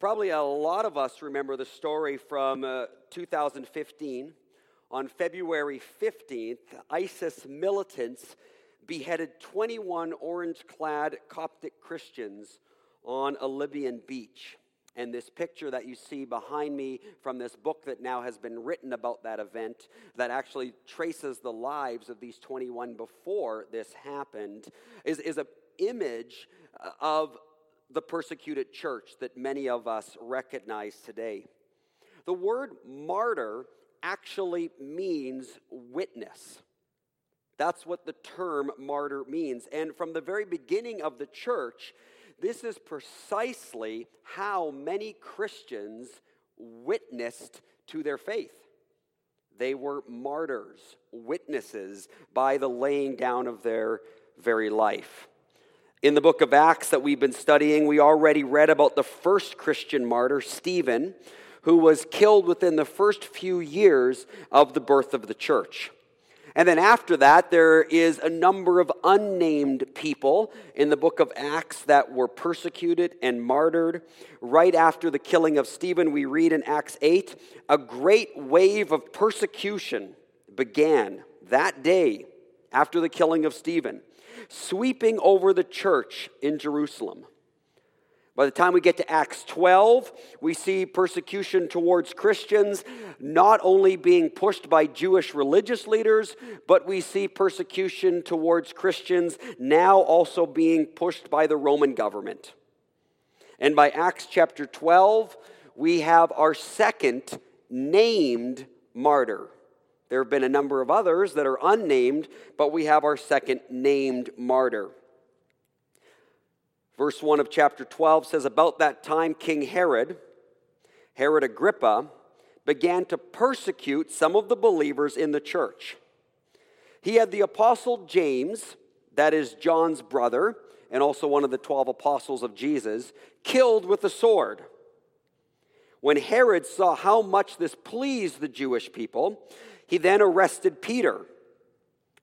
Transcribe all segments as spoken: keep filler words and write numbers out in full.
Probably a lot of us remember the story from uh, two thousand fifteen. On February fifteenth, ISIS militants beheaded twenty-one orange-clad Coptic Christians on a Libyan beach. And this picture that you see behind me from this book that now has been written about that event, that actually traces the lives of these twenty-one before this happened, is, is an image of the persecuted church that many of us recognize today. The word martyr actually means witness. That's what the term martyr means. And from the very beginning of the church, this is precisely how many Christians witnessed to their faith. They were martyrs, witnesses by the laying down of their very life. In the book of Acts that we've been studying, we already read about the first Christian martyr, Stephen, who was killed within the first few years of the birth of the church. And then after that, there is a number of unnamed people in the book of Acts that were persecuted and martyred. Right after the killing of Stephen, we read in Acts eight, a great wave of persecution began that day after the killing of Stephen, sweeping over the church in Jerusalem. By the time we get to Acts twelve, we see persecution towards Christians not only being pushed by Jewish religious leaders, but we see persecution towards Christians now also being pushed by the Roman government. And by Acts chapter twelve, we have our second named martyr. There have been a number of others that are unnamed, but we have our second named martyr. Verse one of chapter twelve says, about that time King Herod, Herod Agrippa, began to persecute some of the believers in the church. He had the apostle James, that is John's brother, and also one of the twelve apostles of Jesus, killed with a sword. When Herod saw how much this pleased the Jewish people, he then arrested Peter.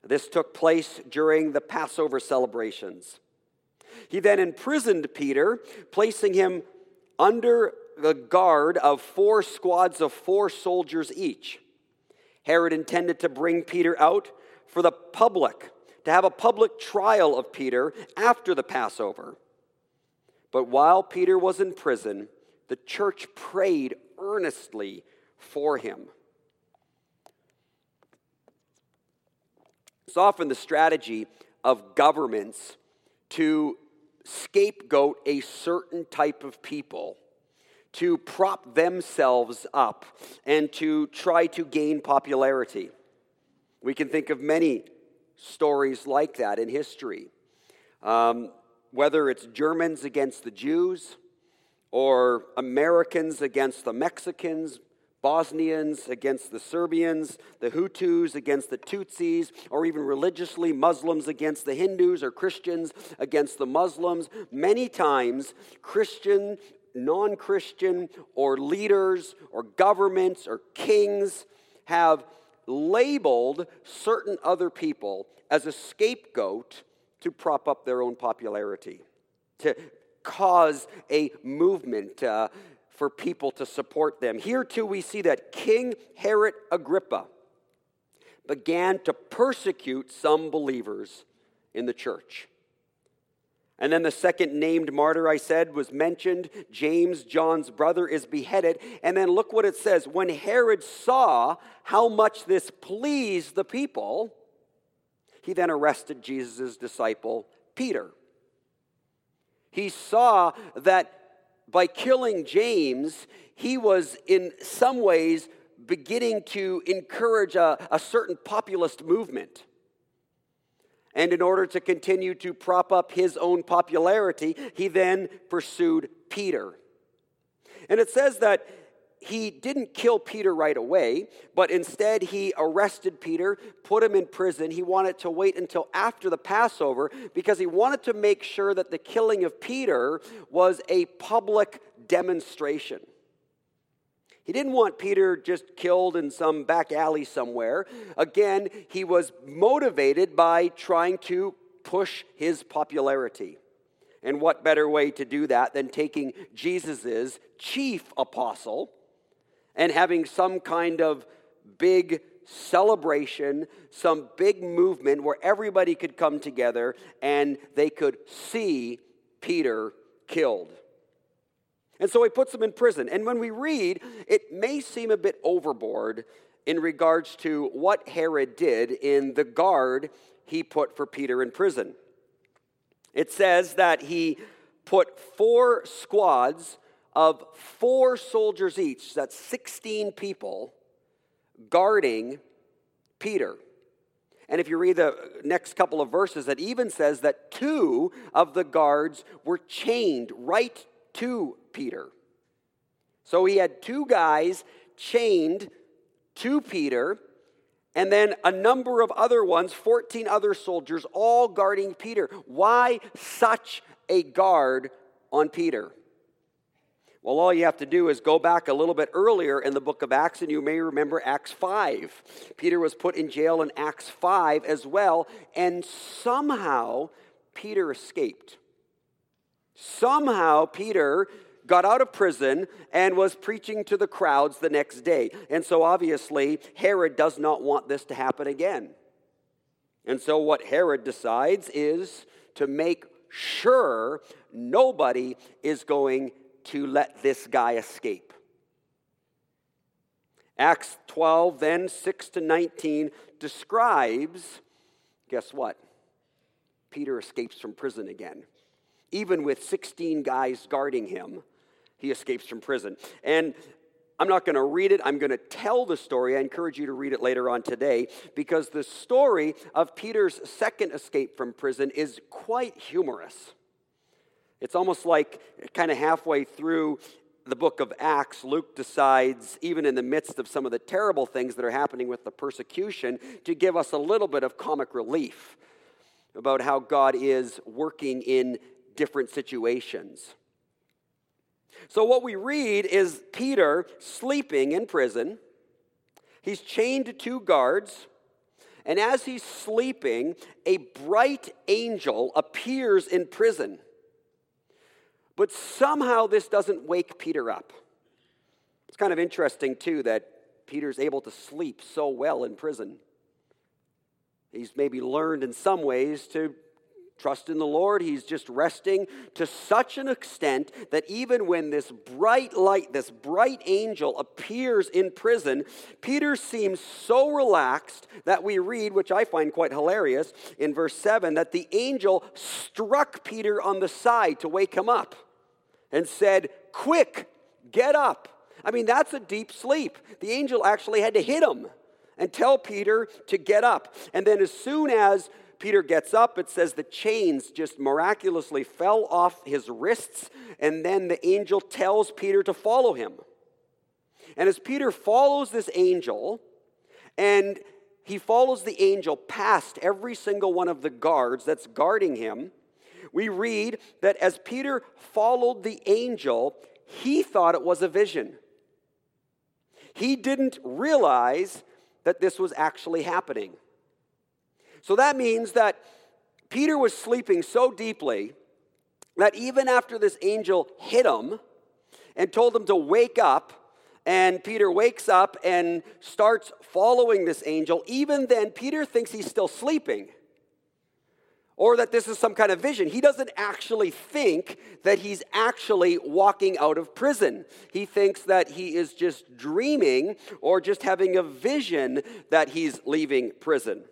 This took place during the Passover celebrations. He then imprisoned Peter, placing him under the guard of four squads of four soldiers each. Herod intended to bring Peter out for the public, to have a public trial of Peter after the Passover. But while Peter was in prison, the church prayed earnestly for him. It's often the strategy of governments to scapegoat a certain type of people, to prop themselves up, and to try to gain popularity. We can think of many stories like that in history. Um, whether it's Germans against the Jews, or Americans against the Mexicans, Bosnians against the Serbians, the Hutus against the Tutsis, or even religiously Muslims against the Hindus or Christians against the Muslims. Many times, Christian, non-Christian, or leaders, or governments, or kings have labeled certain other people as a scapegoat to prop up their own popularity, to cause a movement, uh, for people to support them. Here too we see that King Herod Agrippa began to persecute some believers in the church. And then the second named martyr, I said, was mentioned. James, John's brother, is beheaded. And then look what it says. When Herod saw how much this pleased the people, he then arrested Jesus' disciple, Peter. He saw that by killing James, he was in some ways beginning to encourage a, a certain populist movement. And in order to continue to prop up his own popularity, he then pursued Peter. And it says that he didn't kill Peter right away, but instead he arrested Peter, put him in prison. He wanted to wait until after the Passover because he wanted to make sure that the killing of Peter was a public demonstration. He didn't want Peter just killed in some back alley somewhere. Again, he was motivated by trying to push his popularity. And what better way to do that than taking Jesus's chief apostle and having some kind of big celebration, some big movement where everybody could come together and they could see Peter killed. And so he puts him in prison. And when we read, it may seem a bit overboard in regards to what Herod did in the guard he put for Peter in prison. It says that he put four squads of four soldiers each, that's sixteen people, guarding Peter. And if you read the next couple of verses, it even says that two of the guards were chained right to Peter. So he had two guys chained to Peter, and then a number of other ones, fourteen other soldiers, all guarding Peter. Why such a guard on Peter? Well, all you have to do is go back a little bit earlier in the book of Acts, and you may remember Acts five. Peter was put in jail in Acts five as well, and somehow Peter escaped. Somehow Peter got out of prison and was preaching to the crowds the next day. And so obviously Herod does not want this to happen again. And so what Herod decides is to make sure nobody is going to let this guy escape. Acts twelve, then six to nineteen, describes, guess what? Peter escapes from prison again. Even with sixteen guys guarding him, he escapes from prison. And I'm not going to read it. I'm going to tell the story. I encourage you to read it later on today, because the story of Peter's second escape from prison is quite humorous. It's almost like kind of halfway through the book of Acts, Luke decides, even in the midst of some of the terrible things that are happening with the persecution, to give us a little bit of comic relief about how God is working in different situations. So what we read is Peter sleeping in prison. He's chained to two guards. And as he's sleeping, a bright angel appears in prison. But somehow this doesn't wake Peter up. It's kind of interesting, too, that Peter's able to sleep so well in prison. He's maybe learned in some ways to trust in the Lord. He's just resting to such an extent that even when this bright light, this bright angel appears in prison, Peter seems so relaxed that we read, which I find quite hilarious, in verse seven, that the angel struck Peter on the side to wake him up and said, "Quick, get up." I mean, that's a deep sleep. The angel actually had to hit him and tell Peter to get up. And then as soon as Peter gets up, it says the chains just miraculously fell off his wrists, and then the angel tells Peter to follow him. And as Peter follows this angel, and he follows the angel past every single one of the guards that's guarding him, we read that as Peter followed the angel, he thought it was a vision. He didn't realize that this was actually happening. So that means that Peter was sleeping so deeply that even after this angel hit him and told him to wake up, and Peter wakes up and starts following this angel, even then Peter thinks he's still sleeping or that this is some kind of vision. He doesn't actually think that he's actually walking out of prison. He thinks that he is just dreaming or just having a vision that he's leaving prison.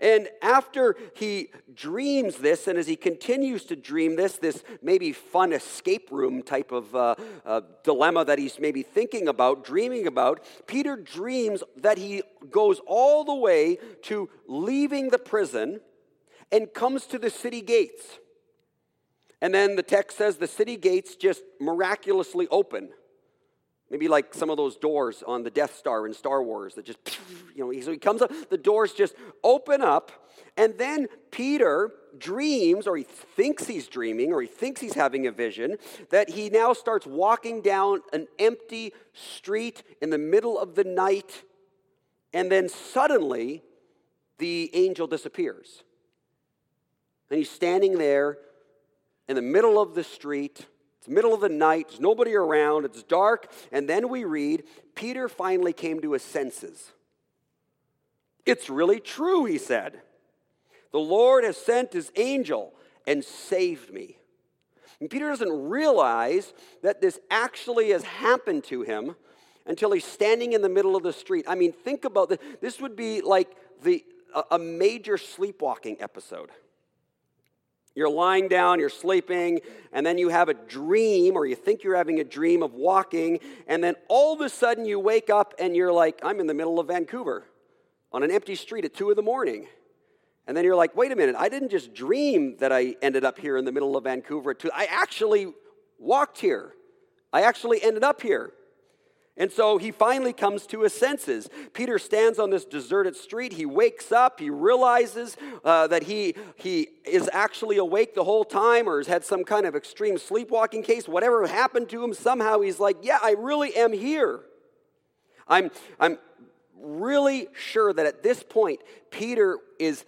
And after he dreams this, and as he continues to dream this, this maybe fun escape room type of uh, uh, dilemma that he's maybe thinking about, dreaming about, Peter dreams that he goes all the way to leaving the prison and comes to the city gates. And then the text says the city gates just miraculously open. Maybe like some of those doors on the Death Star in Star Wars that just, you know, so he comes up, the doors just open up, and then Peter dreams, or he thinks he's dreaming, or he thinks he's having a vision, that he now starts walking down an empty street in the middle of the night, and then suddenly the angel disappears. And he's standing there in the middle of the street. It's middle of the night. There's nobody around. It's dark. And then we read, Peter finally came to his senses. It's really true, he said. The Lord has sent his angel and saved me. And Peter doesn't realize that this actually has happened to him until he's standing in the middle of the street. I mean, think about this. This would be like the a, a major sleepwalking episode. You're lying down, you're sleeping, and then you have a dream, or you think you're having a dream of walking, and then all of a sudden you wake up and you're like, I'm in the middle of Vancouver on an empty street at two in the morning. And then you're like, wait a minute, I didn't just dream that I ended up here in the middle of Vancouver at two. I actually walked here. I actually ended up here. And so he finally comes to his senses. Peter stands on this deserted street. He wakes up. He realizes uh, that he he is actually awake the whole time, or has had some kind of extreme sleepwalking case. Whatever happened to him, somehow he's like, yeah, I really am here. I'm, I'm really sure that at this point, Peter is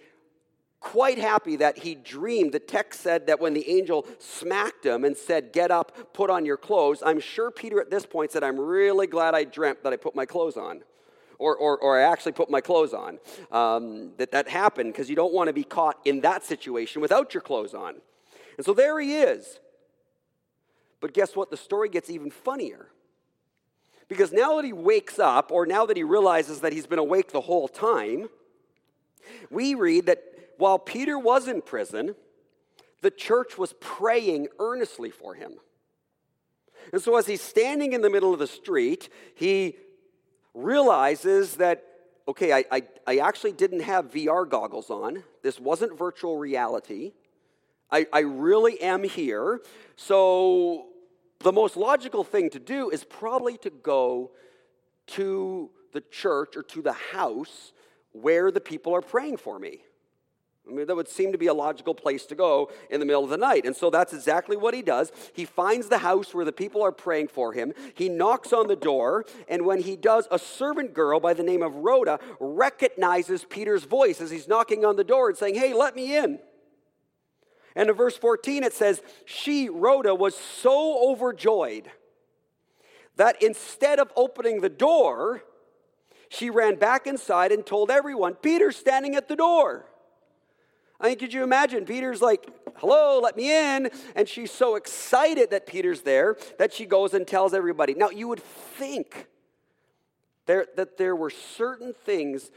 quite happy that he dreamed. The text said that when the angel smacked him and said, get up, put on your clothes, I'm sure Peter at this point said, I'm really glad I dreamt that I put my clothes on, or or, or I actually put my clothes on. Um, that that happened, because you don't want to be caught in that situation without your clothes on. And so there he is. But guess what? The story gets even funnier. Because now that he wakes up, or now that he realizes that he's been awake the whole time, we read that while Peter was in prison, the church was praying earnestly for him. And so as he's standing in the middle of the street, he realizes that, okay, I, I, I actually didn't have V R goggles on. This wasn't virtual reality. I, I really am here. So the most logical thing to do is probably to go to the church or to the house where the people are praying for me. I mean, that would seem to be a logical place to go in the middle of the night. And so that's exactly what he does. He finds the house where the people are praying for him. He knocks on the door, and when he does, a servant girl by the name of Rhoda recognizes Peter's voice as he's knocking on the door and saying, hey, let me in. And in verse fourteen, it says, she, Rhoda, was so overjoyed that instead of opening the door, she ran back inside and told everyone, Peter's standing at the door. I mean, could you imagine? Peter's like, hello, let me in. And she's so excited that Peter's there that she goes and tells everybody. Now, you would think there, that there were certain things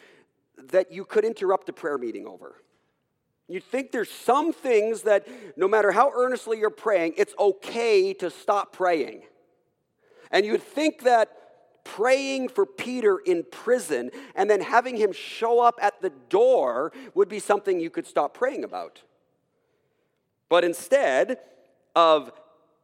that you could interrupt a prayer meeting over. You'd think there's some things that no matter how earnestly you're praying, it's okay to stop praying. And you'd think that praying for Peter in prison and then having him show up at the door would be something you could stop praying about. But instead of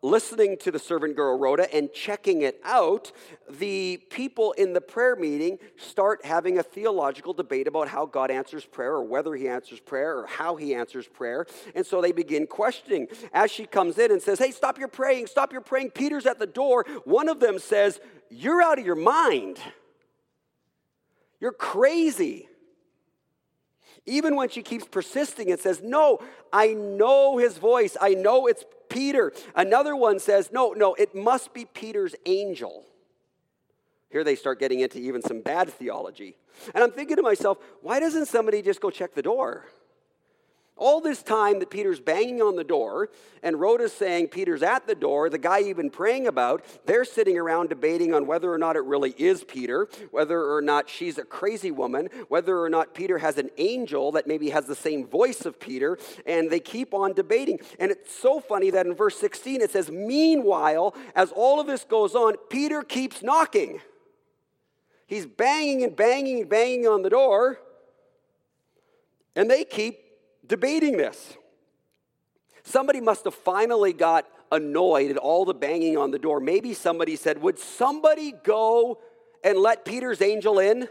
listening to the servant girl Rhoda and checking it out, the people in the prayer meeting start having a theological debate about how God answers prayer, or whether he answers prayer, or how he answers prayer. And so they begin questioning. As she comes in and says, hey, stop your praying, stop your praying, Peter's at the door, one of them says, you're out of your mind. You're crazy. Even when she keeps persisting and says, no, I know his voice, I know it's Peter. Another one says, no, no, it must be Peter's angel. Here they start getting into even some bad theology. And I'm thinking to myself, why doesn't somebody just go check the door? All this time that Peter's banging on the door, and Rhoda's saying Peter's at the door, the guy you've been praying about, they're sitting around debating on whether or not it really is Peter, whether or not she's a crazy woman, whether or not Peter has an angel that maybe has the same voice of Peter, and they keep on debating. And it's so funny that in verse sixteen it says, meanwhile, as all of this goes on, Peter keeps knocking. He's banging and banging and banging on the door, and they keep debating this. Somebody must have finally got annoyed at all the banging on the door. Maybe somebody said, would somebody go and let Peter's angel in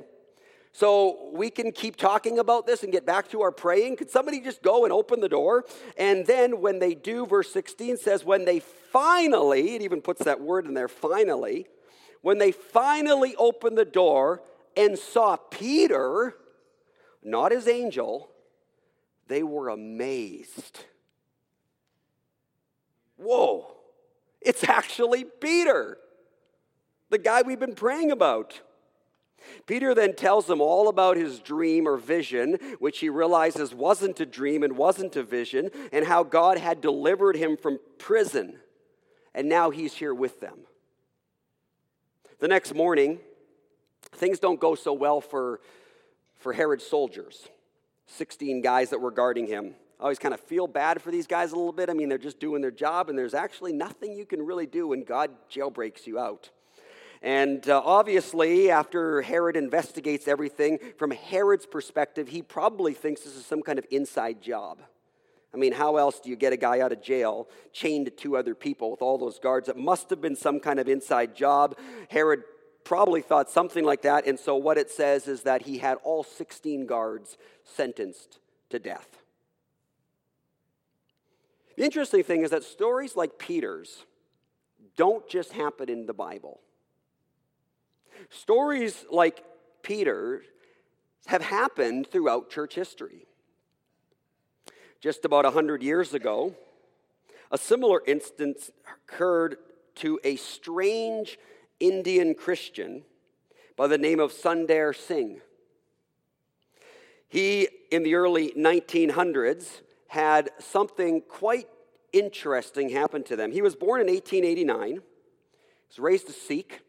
so we can keep talking about this and get back to our praying? Could somebody just go and open the door? And then when they do, verse sixteen says, when they finally, it even puts that word in there, finally, when they finally opened the door and saw Peter, not his angel, they were amazed. whoa, it's actually Peter, the guy we've been praying about. Peter then tells them all about his dream or vision, which he realizes wasn't a dream and wasn't a vision, and how God had delivered him from prison, and now he's here with them. The next morning, things don't go so well for, for Herod's soldiers, sixteen guys that were guarding him. I always kind of feel bad for these guys a little bit. I mean, they're just doing their job, and there's actually nothing you can really do when God jailbreaks you out. And uh, obviously, after Herod investigates everything, from Herod's perspective, he probably thinks this is some kind of inside job. I mean, how else do you get a guy out of jail chained to two other people with all those guards? It must have been some kind of inside job. Herod probably thought something like that, and so what it says is that he had all sixteen guards sentenced to death. The interesting thing is that stories like Peter's don't just happen in the Bible. Stories like Peter have happened throughout church history. Just about one hundred years ago, a similar instance occurred to a strange Indian Christian by the name of Sundar Singh. He, in the early nineteen hundreds, had something quite interesting happen to them. He was born in eighteen eighty-nine. He was raised a Sikh.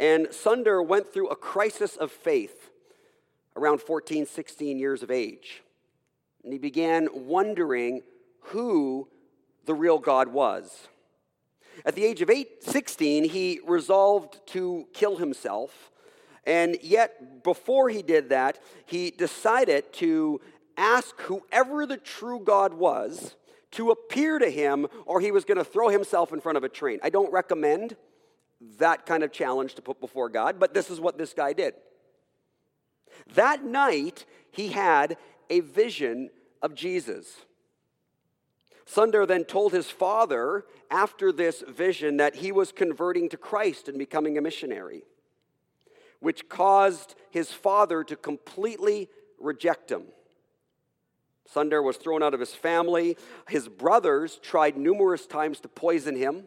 And Sundar went through a crisis of faith around fourteen, sixteen years of age. And he began wondering who the real God was. At the age of eight, sixteen, he resolved to kill himself. And yet, before he did that, he decided to ask whoever the true God was to appear to him, or he was going to throw himself in front of a train. I don't recommend that kind of challenge to put before God, but this is what this guy did. That night, he had a vision of Jesus. Sundar then told his father after this vision that he was converting to Christ and becoming a missionary, which caused his father to completely reject him. Sundar was thrown out of his family. His brothers tried numerous times to poison him,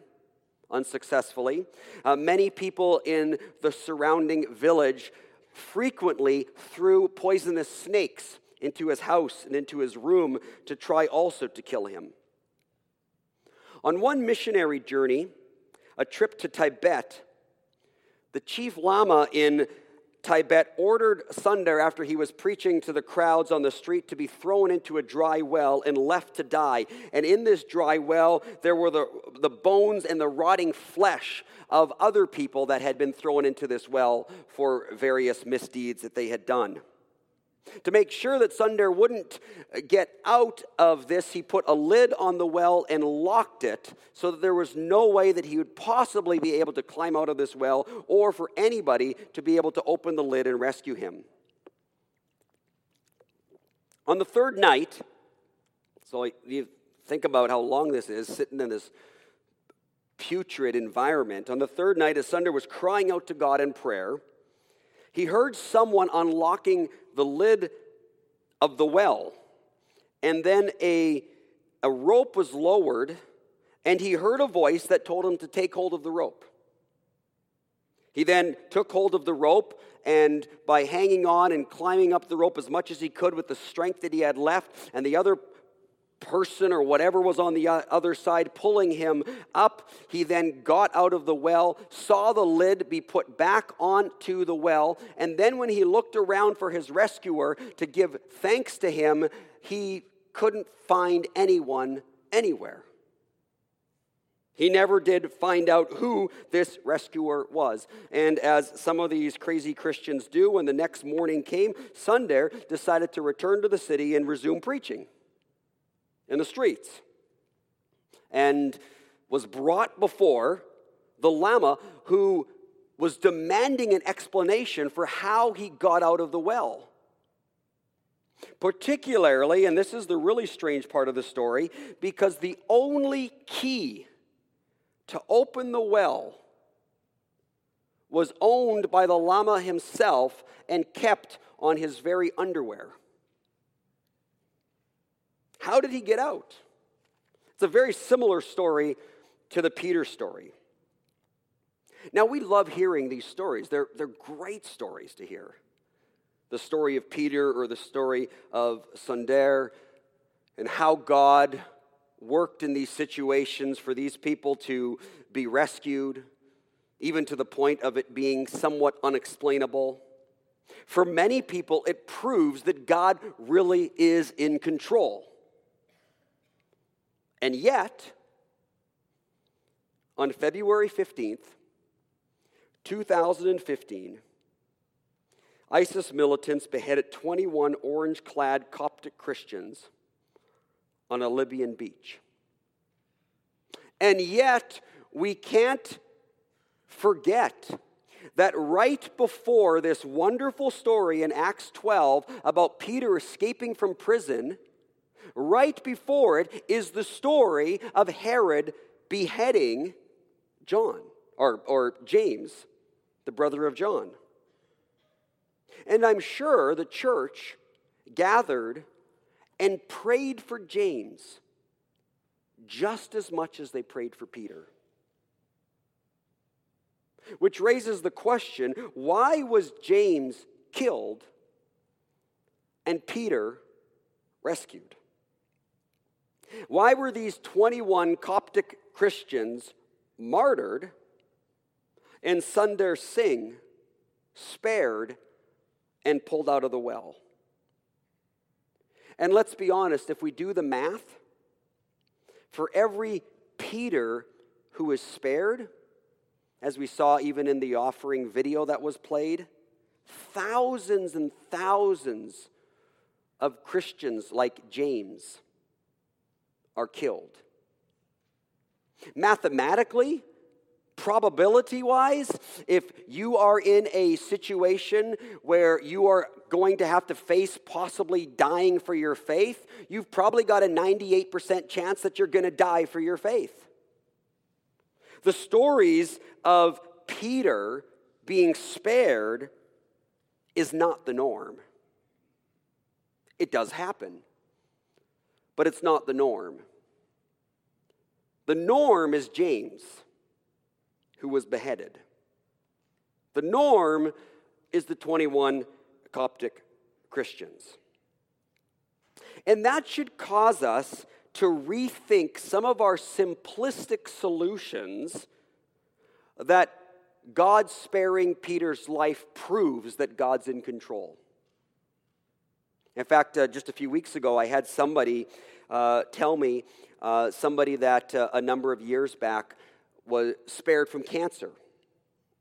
unsuccessfully. Uh, many people in the surrounding village frequently threw poisonous snakes into his house and into his room to try also to kill him. On one missionary journey, a trip to Tibet, the chief lama in Tibet ordered Sundar, after he was preaching to the crowds on the street, to be thrown into a dry well and left to die. And in this dry well, there were the, the bones and the rotting flesh of other people that had been thrown into this well for various misdeeds that they had done. To make sure that Sundar wouldn't get out of this, he put a lid on the well and locked it so that there was no way that he would possibly be able to climb out of this well or for anybody to be able to open the lid and rescue him. On the third night, so you think about how long this is, sitting in this putrid environment. On the third night, as Sundar was crying out to God in prayer, he heard someone unlocking the lid of the well, and then a, a rope was lowered, and he heard a voice that told him to take hold of the rope. He then took hold of the rope, and by hanging on and climbing up the rope as much as he could with the strength that he had left, and the other person or whatever was on the other side pulling him up, he then got out of the well, saw the lid be put back onto the well, and then when he looked around for his rescuer to give thanks to him, he couldn't find anyone anywhere. He never did find out who this rescuer was. And as some of these crazy Christians do, when the next morning came, Sundar decided to return to the city and resume preaching in the streets, and was brought before the lama, who was demanding an explanation for how he got out of the well. Particularly, and this is the really strange part of the story, because the only key to open the well was owned by the lama himself and kept on his very underwear. How did he get out? It's It's a very similar story to the Peter story. Now, we love hearing these stories. They're, they're great stories to hear. The story of Peter or the story of Sundar and how God worked in these situations for these people to be rescued, even to the point of it being somewhat unexplainable. For many people, it proves that God really is in control. And yet, on February fifteenth, two thousand fifteen, ISIS militants beheaded twenty-one orange-clad Coptic Christians on a Libyan beach. And yet, we can't forget that right before this wonderful story in Acts twelve about Peter escaping from prison, right before it is the story of Herod beheading John, or, or James, the brother of John. And I'm sure the church gathered and prayed for James just as much as they prayed for Peter. Which raises the question, why was James killed and Peter rescued? Why were these twenty-one Coptic Christians martyred and Sundar Singh spared and pulled out of the well? And let's be honest, if we do the math, for every Peter who is spared, as we saw even in the offering video that was played, thousands and thousands of Christians like James are killed. Mathematically, probability-wise, if you are in a situation where you are going to have to face possibly dying for your faith, you've probably got a ninety-eight percent chance that you're going to die for your faith. The stories of Peter being spared is not the norm. It does happen, but it's not the norm. The norm is James, who was beheaded. The norm is the twenty-one Coptic Christians. And that should cause us to rethink some of our simplistic solutions that God sparing Peter's life proves that God's in control. In fact, uh, just a few weeks ago, I had somebody uh, tell me, uh, somebody that uh, a number of years back was spared from cancer.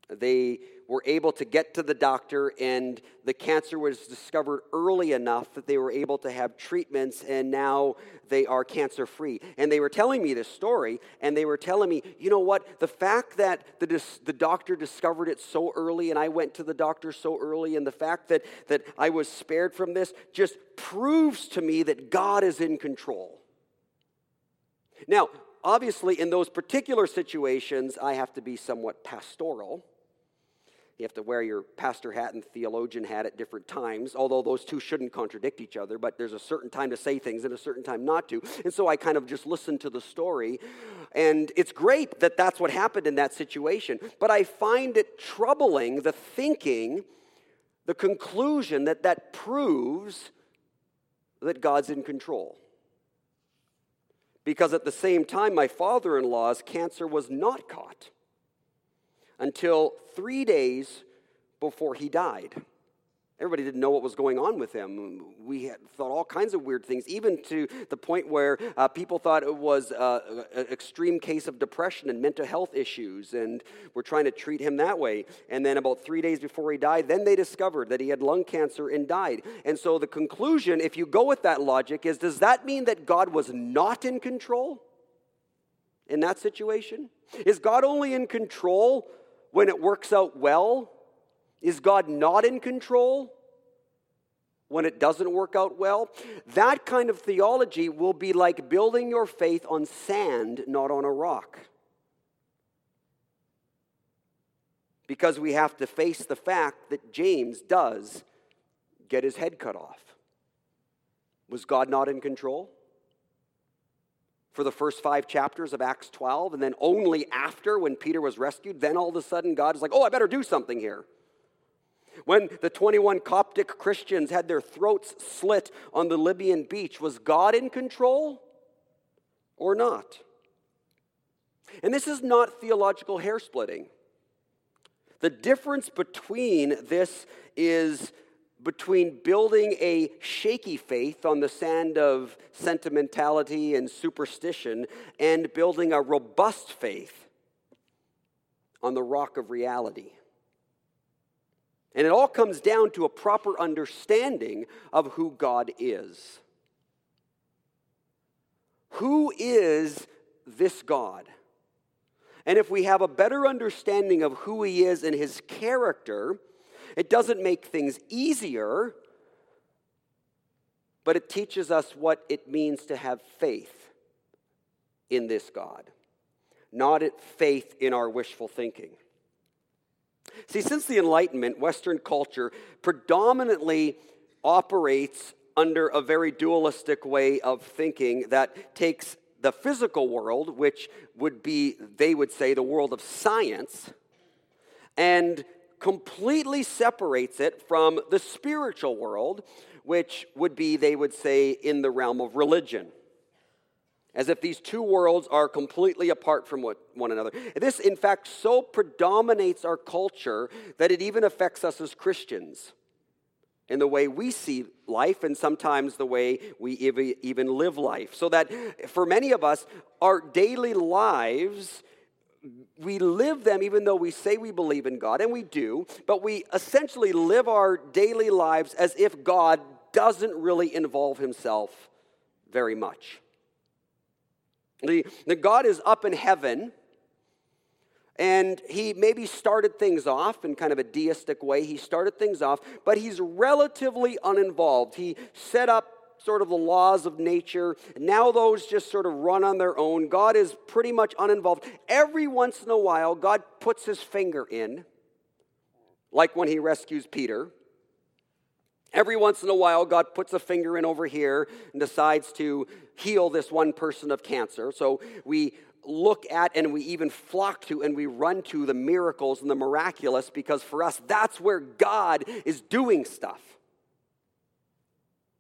They were able to get to the doctor, and the cancer was discovered early enough that they were able to have treatments, and now they are cancer-free. And they were telling me this story, and they were telling me, you know what, the fact that the, dis- the doctor discovered it so early, and I went to the doctor so early, and the fact that, that I was spared from this just proves to me that God is in control. Now, obviously, in those particular situations, I have to be somewhat pastoral. You have to wear your pastor hat and theologian hat at different times, although those two shouldn't contradict each other, but there's a certain time to say things and a certain time not to. And so I kind of just listened to the story, and it's great that that's what happened in that situation. But I find it troubling, the thinking, the conclusion that that proves that God's in control. Because at the same time, my father-in-law's cancer was not caught until three days before he died. Everybody didn't know what was going on with him. We had thought all kinds of weird things, even to the point where uh, people thought it was uh, an extreme case of depression and mental health issues, and were trying to treat him that way. And then about three days before he died, then they discovered that he had lung cancer and died. And so the conclusion, if you go with that logic, is does that mean that God was not in control in that situation? Is God only in control when it works out well? Is God not in control when it doesn't work out well? That kind of theology will be like building your faith on sand, not on a rock. Because we have to face the fact that James does get his head cut off. Was God not in control? for the first five chapters of Acts twelve, and then only after, when Peter was rescued, then all of a sudden God is like, oh, I better do something here. When the twenty-one Coptic Christians had their throats slit on the Libyan beach, was God in control or not? And this is not theological hair splitting. The difference between this is between building a shaky faith on the sand of sentimentality and superstition and building a robust faith on the rock of reality. And it all comes down to a proper understanding of who God is. Who is this God? And if we have a better understanding of who he is and his character, it doesn't make things easier, but it teaches us what it means to have faith in this God, not faith in our wishful thinking. See, since the Enlightenment, Western culture predominantly operates under a very dualistic way of thinking that takes the physical world, which would be, they would say, the world of science, and completely separates it from the spiritual world, which would be, they would say, in the realm of religion. As if these two worlds are completely apart from one another. This, in fact, so predominates our culture that it even affects us as Christians in the way we see life and sometimes the way we even live life. So that for many of us, our daily lives, we live them even though we say we believe in God, and we do, but we essentially live our daily lives as if God doesn't really involve himself very much. The, the God is up in heaven, and he maybe started things off in kind of a deistic way. He started things off, but he's relatively uninvolved. He set up sort of the laws of nature. Now those just sort of run on their own. God is pretty much uninvolved. Every once in a while, God puts his finger in, like when he rescues Peter. Every once in a while, God puts a finger in over here and decides to heal this one person of cancer. So we look at and we even flock to and we run to the miracles and the miraculous, because for us, that's where God is doing stuff.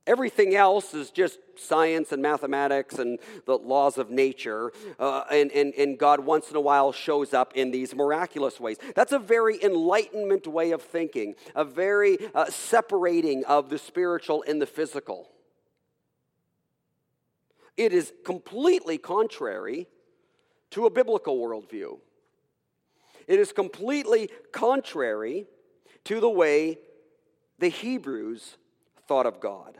Everything else is just science and mathematics and the laws of nature, uh, and, and, and God once in a while shows up in these miraculous ways. That's a very Enlightenment way of thinking, a very uh, separating of the spiritual and the physical. It is completely contrary to a biblical worldview. It is completely contrary to the way the Hebrews thought of God.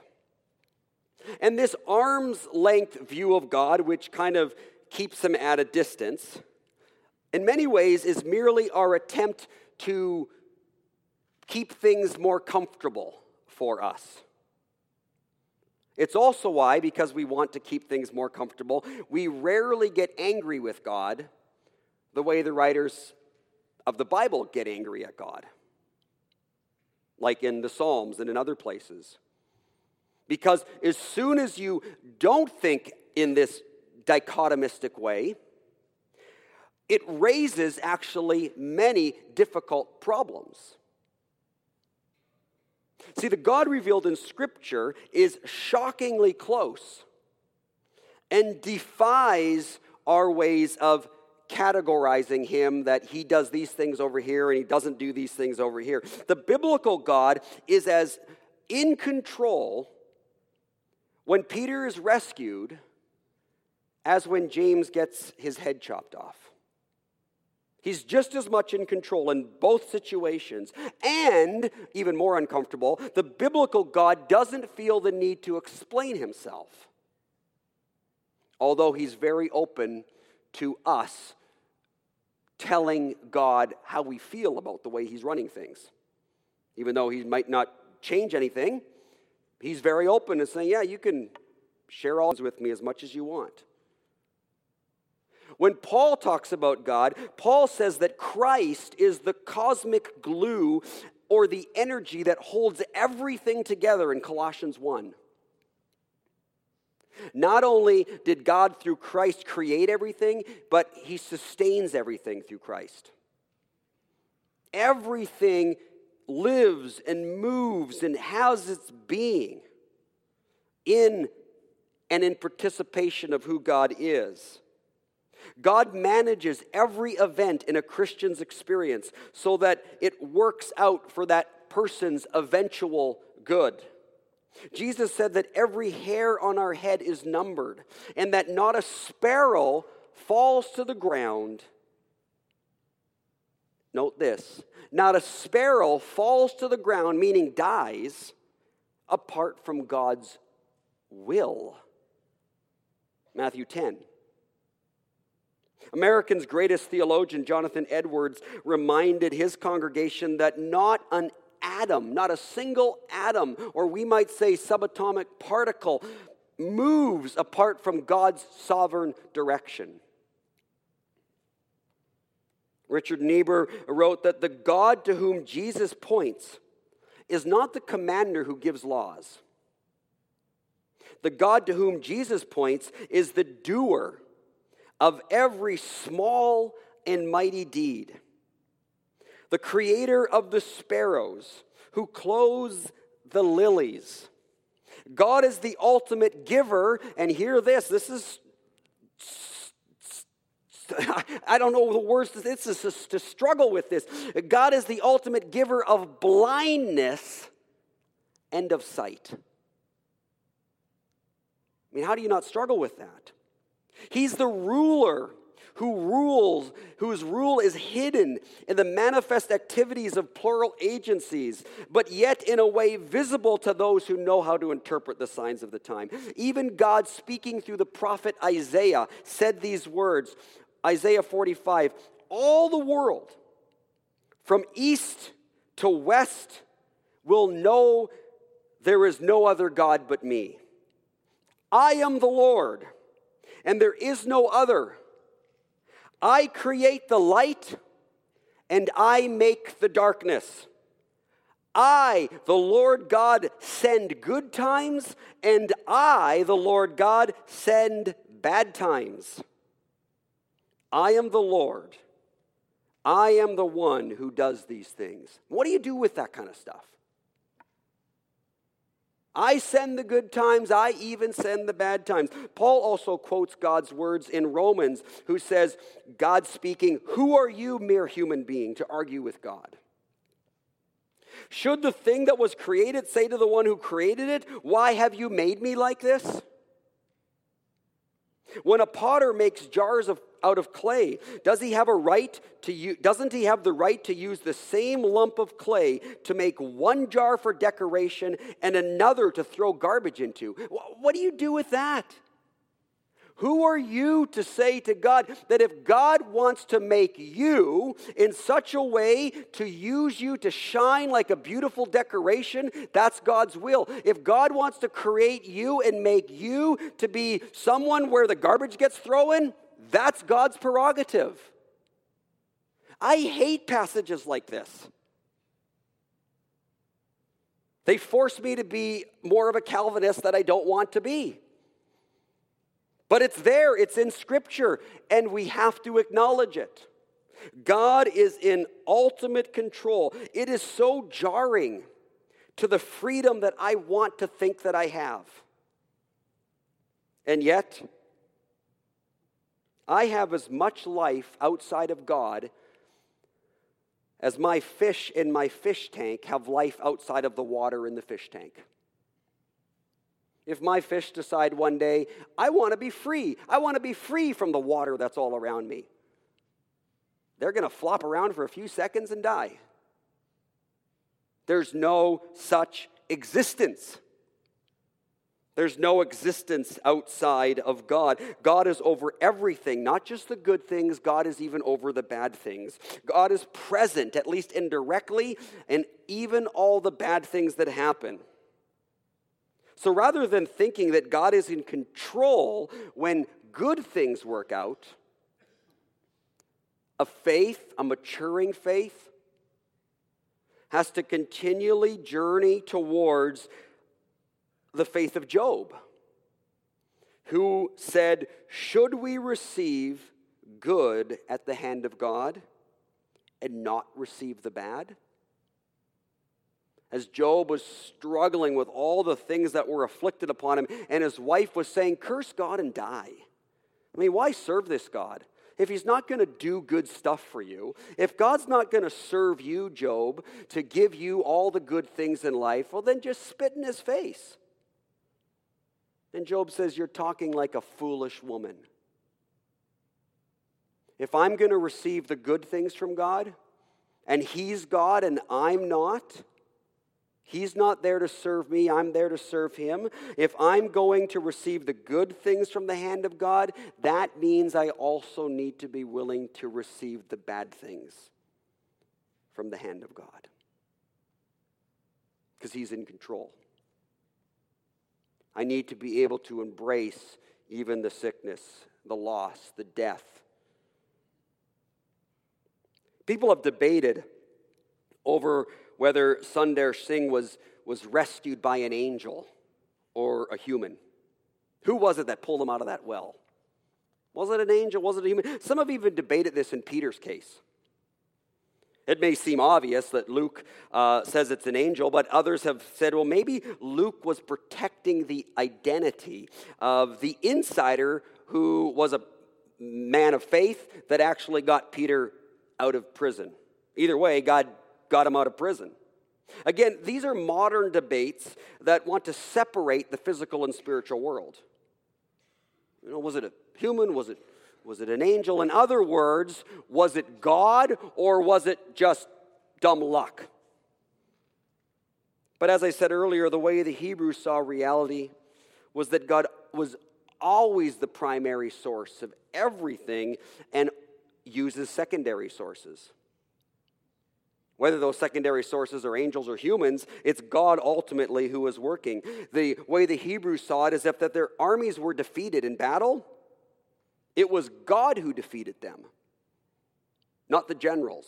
And this arm's length view of God, which kind of keeps him at a distance, in many ways is merely our attempt to keep things more comfortable for us. It's also why, because we want to keep things more comfortable, we rarely get angry with God the way the writers of the Bible get angry at God, like in the Psalms and in other places. Because as soon as you don't think in this dichotomistic way, it raises actually many difficult problems. See, the God revealed in Scripture is shockingly close and defies our ways of categorizing him, that he does these things over here and he doesn't do these things over here. The biblical God is as in control when Peter is rescued as when James gets his head chopped off. He's just as much in control in both situations. And, even more uncomfortable, the biblical God doesn't feel the need to explain himself, although he's very open to us telling God how we feel about the way he's running things. Even though he might not change anything, he's very open and saying, yeah, you can share all this with me as much as you want. When Paul talks about God, Paul says that Christ is the cosmic glue or the energy that holds everything together in Colossians one. Not only did God through Christ create everything, but he sustains everything through Christ. Everything lives and moves and has its being in and in participation of who God is. God manages every event in a Christian's experience so that it works out for that person's eventual good. Jesus said that every hair on our head is numbered, and that not a sparrow falls to the ground. Note this, not a sparrow falls to the ground, meaning dies, apart from God's will. Matthew ten. America's greatest theologian, Jonathan Edwards, reminded his congregation that not an atom, not a single atom, or we might say subatomic particle, moves apart from God's sovereign direction. Richard Niebuhr wrote that the God to whom Jesus points is not the commander who gives laws. The God to whom Jesus points is the doer of every small and mighty deed. The creator of the sparrows who clothes the lilies. God is the ultimate giver, and hear this, this is I don't know the words, it's just to struggle with this. God is the ultimate giver of blindness and of sight. I mean, how do you not struggle with that? He's the ruler who rules, whose rule is hidden in the manifest activities of plural agencies, but yet in a way visible to those who know how to interpret the signs of the time. Even God, speaking through the prophet Isaiah, said these words, Isaiah forty-five, all the world from east to west will know there is no other God but me. I am the Lord, and there is no other. I create the light, and I make the darkness. I, the Lord God, send good times, and I, the Lord God, send bad times. I am the Lord. I am the one who does these things. What do you do with that kind of stuff? I send the good times, I even send the bad times. Paul also quotes God's words in Romans, who says, God speaking, who are you, mere human being, to argue with God? Should the thing that was created say to the one who created it, why have you made me like this? When a potter makes jars of out of clay, does he have a right to u- doesn't he have the right to use the same lump of clay to make one jar for decoration and another to throw garbage into? What do you do with that? Who are you to say to God that if God wants to make you in such a way to use you to shine like a beautiful decoration, that's God's will. If God wants to create you and make you to be someone where the garbage gets thrown, that's God's prerogative. I hate passages like this. They force me to be more of a Calvinist that I don't want to be. But it's there, it's in Scripture, and we have to acknowledge it. God is in ultimate control. It is so jarring to the freedom that I want to think that I have. And yet, I have as much life outside of God as my fish in my fish tank have life outside of the water in the fish tank. If my fish decide one day, I want to be free. I want to be free from the water that's all around me. They're going to flop around for a few seconds and die. There's no such existence. There's no existence outside of God. God is over everything, not just the good things. God is even over the bad things. God is present, at least indirectly, and even all the bad things that happen. So rather than thinking that God is in control when good things work out, a faith, a maturing faith, has to continually journey towards the faith of Job. who said, should we receive good at the hand of God and not receive the bad? As Job was struggling with all the things that were afflicted upon him, and his wife was saying, curse God and die. I mean, why serve this God? If he's not going to do good stuff for you, if God's not going to serve you, Job, to give you all the good things in life, well, then just spit in his face. And Job says, you're talking like a foolish woman. If I'm going to receive the good things from God, and he's God and I'm not, he's not there to serve me, I'm there to serve him. If I'm going to receive the good things from the hand of God, that means I also need to be willing to receive the bad things from the hand of God, because he's in control. I need to be able to embrace even the sickness, the loss, the death. People have debated over whether Sundar Singh was, was rescued by an angel or a human. Who was it that pulled him out of that well? Was it an angel? Was it a human? Some have even debated this in Peter's case. It may seem obvious that Luke uh, says it's an angel, but others have said, well, maybe Luke was protecting the identity of the insider who was a man of faith that actually got Peter out of prison. Either way, God got him out of prison. Again, these are modern debates that want to separate the physical and spiritual world. You know, was it a human? Was it was it an angel? In other words, was it God or was it just dumb luck? But as I said earlier, the way the Hebrews saw reality was that God was always the primary source of everything and uses secondary sources. Whether those secondary sources are angels or humans, it's God ultimately who is working. The way the Hebrews saw it is if that their armies were defeated in battle, it was God who defeated them, not the generals.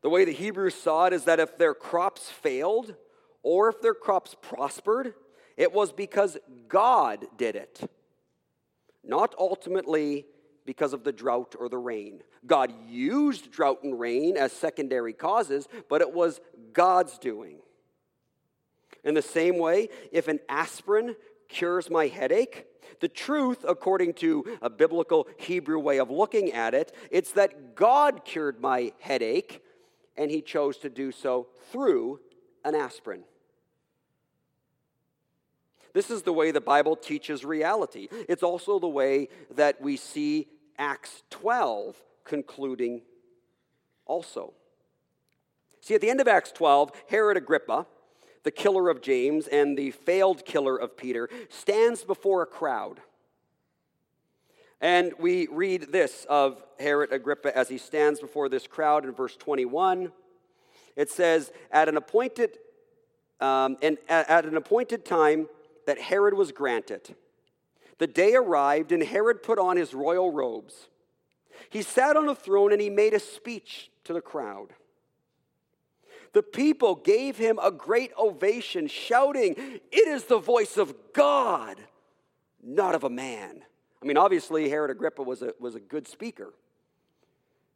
The way the Hebrews saw it is that if their crops failed or if their crops prospered, it was because God did it, not ultimately because of the drought or the rain. God used drought and rain as secondary causes, but it was God's doing. In the same way, if an aspirin cures my headache, the truth, according to a biblical Hebrew way of looking at it, it's that God cured my headache, and he chose to do so through an aspirin. This is the way the Bible teaches reality. It's also the way that we see Acts twelve concluding also. See, at the end of Acts twelve, Herod Agrippa, the killer of James and the failed killer of Peter, stands before a crowd. And we read this of Herod Agrippa as he stands before this crowd in verse twenty-one. It says, at an appointed, um, and at an appointed time, that Herod was granted. The day arrived, and Herod put on his royal robes. He sat on a throne, and he made a speech to the crowd. The people gave him a great ovation, shouting, "It is the voice of God, not of a man." I mean, obviously, Herod Agrippa was a, was a good speaker.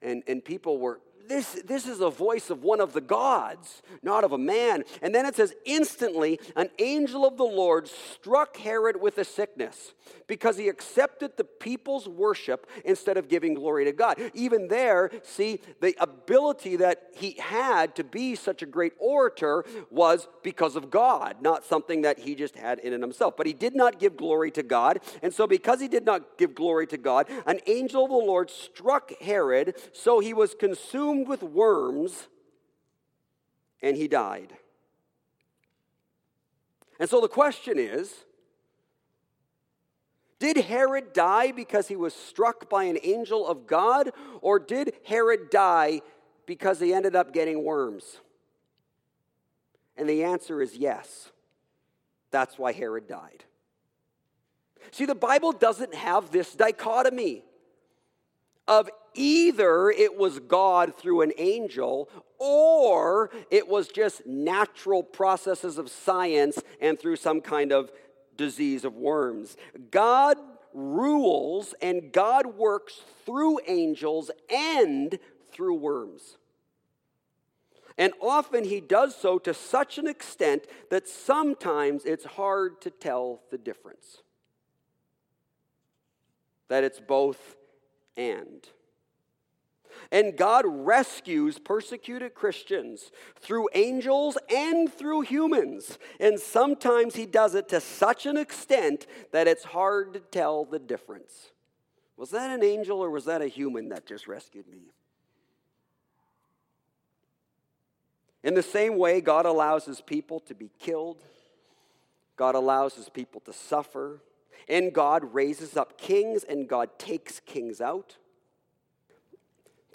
And, and people were, this, this is a voice of one of the gods, not of a man. And then it says, instantly, an angel of the Lord struck Herod with a sickness because he accepted the people's worship instead of giving glory to God. Even there, see, the ability that he had to be such a great orator was because of God, not something that he just had in and himself. But he did not give glory to God. And so because he did not give glory to God, an angel of the Lord struck Herod, so he was consumed with worms, and he died. And so the question is, did Herod die because he was struck by an angel of God, or did Herod die because he ended up getting worms? And the answer is yes. That's why Herod died. See, the Bible doesn't have this dichotomy of either it was God through an angel, or it was just natural processes of science and through some kind of disease of worms. God rules and God works through angels and through worms. And often he does so to such an extent that sometimes it's hard to tell the difference. That it's both and. And God rescues persecuted Christians through angels and through humans. And sometimes he does it to such an extent that it's hard to tell the difference. Was that an angel or was that a human that just rescued me? In the same way, God allows his people to be killed. God allows his people to suffer. And God raises up kings, and God takes kings out.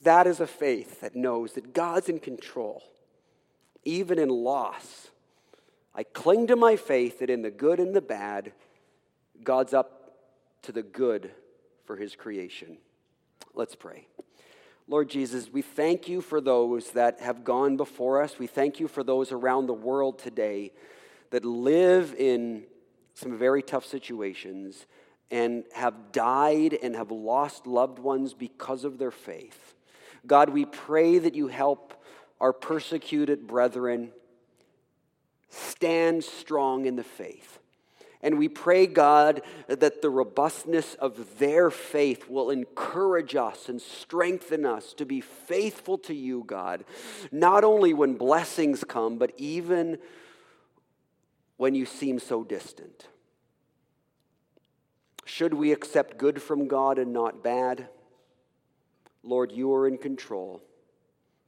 That is a faith that knows that God's in control, even in loss. I cling to my faith that in the good and the bad, God's up to the good for his creation. Let's pray. Lord Jesus, we thank you for those that have gone before us. We thank you for those around the world today that live in some very tough situations and have died and have lost loved ones because of their faith. God, we pray that you help our persecuted brethren stand strong in the faith. And we pray, God, that the robustness of their faith will encourage us and strengthen us to be faithful to you, God, not only when blessings come, but even when you seem so distant. Should we accept good from God and not bad? Lord, you are in control.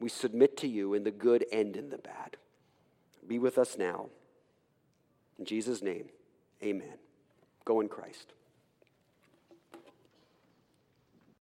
We submit to you in the good and in the bad. Be with us now. In Jesus' name, amen. Go in Christ.